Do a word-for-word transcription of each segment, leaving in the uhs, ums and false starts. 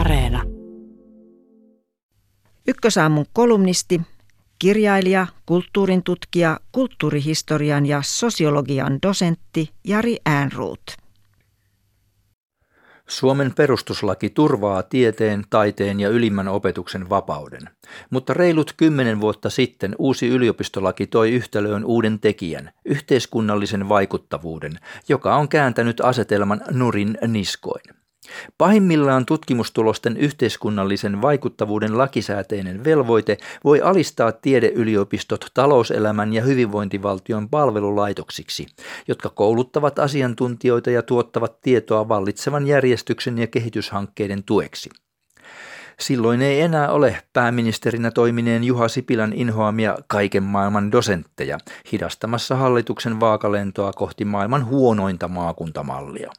Areena. Ykkösaamun kolumnisti, kirjailija, kulttuurin tutkija, kulttuurihistorian ja sosiologian dosentti Jari Ehrnrooth. Suomen perustuslaki turvaa tieteen, taiteen ja ylimmän opetuksen vapauden, mutta reilut kymmenen vuotta sitten uusi yliopistolaki toi yhtälöön uuden tekijän, yhteiskunnallisen vaikuttavuuden, joka on kääntänyt asetelman nurin niskoin. Pahimmillaan tutkimustulosten yhteiskunnallisen vaikuttavuuden lakisääteinen velvoite voi alistaa tiedeyliopistot talouselämän ja hyvinvointivaltion palvelulaitoksiksi, jotka kouluttavat asiantuntijoita ja tuottavat tietoa vallitsevan järjestyksen ja kehityshankkeiden tueksi. Silloin ei enää ole pääministerinä toimineen Juha Sipilän inhoamia kaiken maailman dosentteja hidastamassa hallituksen vaakalentoa kohti maailman huonointa maakuntamallia.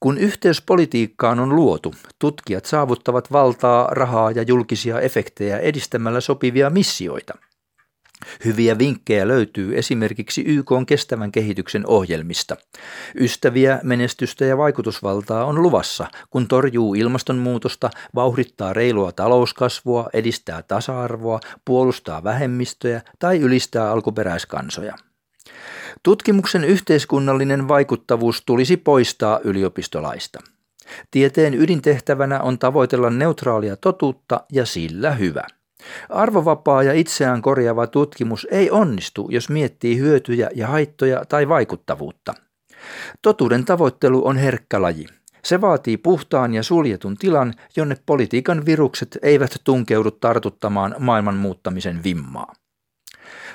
Kun yhteyspolitiikkaan on luotu, tutkijat saavuttavat valtaa, rahaa ja julkisia efektejä edistämällä sopivia missioita. Hyviä vinkkejä löytyy esimerkiksi Y K:n kestävän kehityksen ohjelmista. Ystäviä, menestystä ja vaikutusvaltaa on luvassa, kun torjuu ilmastonmuutosta, vauhdittaa reilua talouskasvua, edistää tasa-arvoa, puolustaa vähemmistöjä tai ylistää alkuperäiskansoja. Tutkimuksen yhteiskunnallinen vaikuttavuus tulisi poistaa yliopistolaista. Tieteen ydintehtävänä on tavoitella neutraalia totuutta ja sillä hyvä. Arvovapaa ja itseään korjaava tutkimus ei onnistu, jos miettii hyötyjä ja haittoja tai vaikuttavuutta. Totuuden tavoittelu on herkkä laji. Se vaatii puhtaan ja suljetun tilan, jonne politiikan virukset eivät tunkeudu tartuttamaan maailman muuttamisen vimmaa.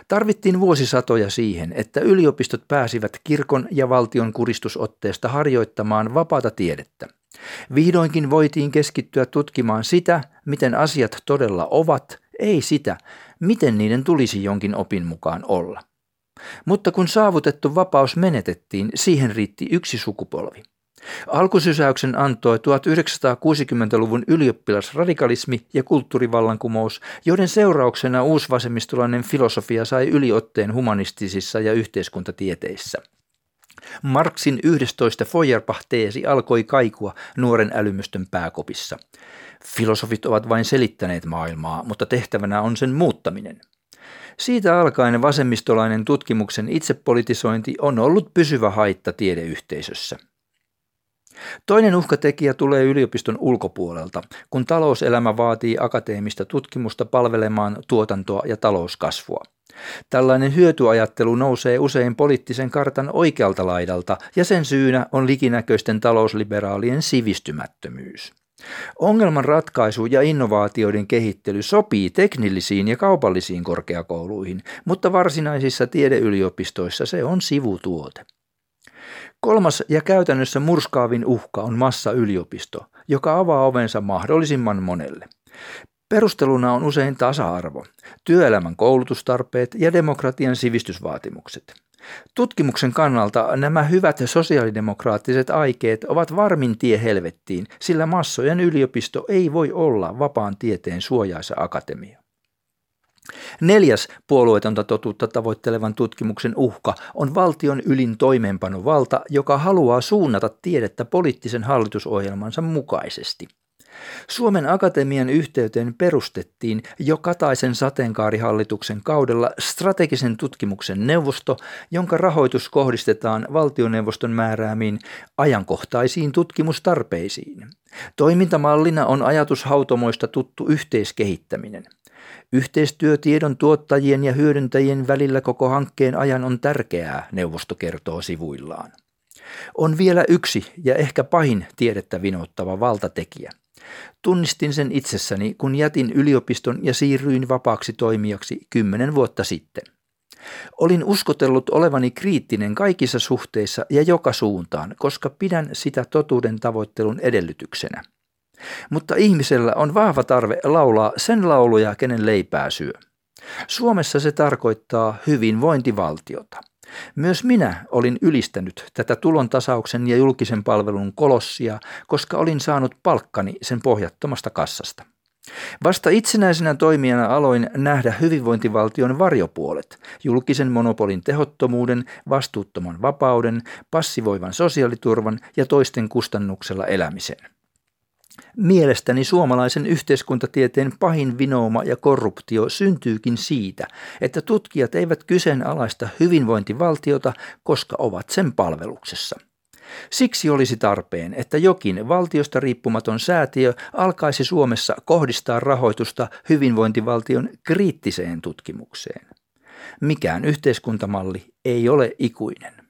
Tarvittiin vuosisatoja siihen, että yliopistot pääsivät kirkon ja valtion kuristusotteesta harjoittamaan vapaata tiedettä. Vihdoinkin voitiin keskittyä tutkimaan sitä, miten asiat todella ovat, ei sitä, miten niiden tulisi jonkin opin mukaan olla. Mutta kun saavutettu vapaus menetettiin, siihen riitti yksi sukupolvi. Alkusysäyksen antoi tuhatyhdeksänsataakuusikymmentäluvun ylioppilasradikalismi ja kulttuurivallankumous, joiden seurauksena uusvasemmistolainen filosofia sai yliotteen humanistisissa ja yhteiskuntatieteissä. Marxin yhdestoista Feuerbach-teesi alkoi kaikua nuoren älymystön pääkopissa. Filosofit ovat vain selittäneet maailmaa, mutta tehtävänä on sen muuttaminen. Siitä alkaen vasemmistolainen tutkimuksen itsepolitisointi on ollut pysyvä haitta tiedeyhteisössä. Toinen uhkatekijä tulee yliopiston ulkopuolelta, kun talouselämä vaatii akateemista tutkimusta palvelemaan tuotantoa ja talouskasvua. Tällainen hyötyajattelu nousee usein poliittisen kartan oikealta laidalta ja sen syynä on likinäköisten talousliberaalien sivistymättömyys. Ongelman ratkaisu ja innovaatioiden kehittely sopii teknillisiin ja kaupallisiin korkeakouluihin, mutta varsinaisissa tiedeyliopistoissa se on sivutuote. Kolmas ja käytännössä murskaavin uhka on massayliopisto, joka avaa ovensa mahdollisimman monelle. Perusteluna on usein tasa-arvo, työelämän koulutustarpeet ja demokratian sivistysvaatimukset. Tutkimuksen kannalta nämä hyvät sosiaalidemokraattiset aikeet ovat varmin tie helvettiin, sillä massojen yliopisto ei voi olla vapaan tieteen suojaisa akatemia. Neljäs puolueetonta totuutta tavoittelevan tutkimuksen uhka on valtion ylin toimeenpanovalta, joka haluaa suunnata tiedettä poliittisen hallitusohjelmansa mukaisesti. Suomen Akatemian yhteyteen perustettiin jo Kataisen sateenkaarihallituksen kaudella strategisen tutkimuksen neuvosto, jonka rahoitus kohdistetaan valtioneuvoston määräämiin ajankohtaisiin tutkimustarpeisiin. Toimintamallina on ajatushautomoista tuttu yhteiskehittäminen. Yhteistyö tiedon tuottajien ja hyödyntäjien välillä koko hankkeen ajan on tärkeää, neuvosto kertoo sivuillaan. On vielä yksi ja ehkä pahin tiedettä vinouttava valtatekijä. Tunnistin sen itsessäni, kun jätin yliopiston ja siirryin vapaaksi toimijaksi kymmenen vuotta sitten. Olin uskotellut olevani kriittinen kaikissa suhteissa ja joka suuntaan, koska pidän sitä totuuden tavoittelun edellytyksenä. Mutta ihmisellä on vahva tarve laulaa sen lauluja, kenen leipää syö. Suomessa se tarkoittaa hyvinvointivaltiota. Myös minä olin ylistänyt tätä tulontasauksen ja julkisen palvelun kolossia, koska olin saanut palkkani sen pohjattomasta kassasta. Vasta itsenäisenä toimijana aloin nähdä hyvinvointivaltion varjopuolet, julkisen monopolin tehottomuuden, vastuuttoman vapauden, passivoivan sosiaaliturvan ja toisten kustannuksella elämisen. Mielestäni suomalaisen yhteiskuntatieteen pahin vinouma ja korruptio syntyykin siitä, että tutkijat eivät kyseenalaista hyvinvointivaltiota, koska ovat sen palveluksessa. Siksi olisi tarpeen, että jokin valtiosta riippumaton säätiö alkaisi Suomessa kohdistaa rahoitusta hyvinvointivaltion kriittiseen tutkimukseen. Mikään yhteiskuntamalli ei ole ikuinen.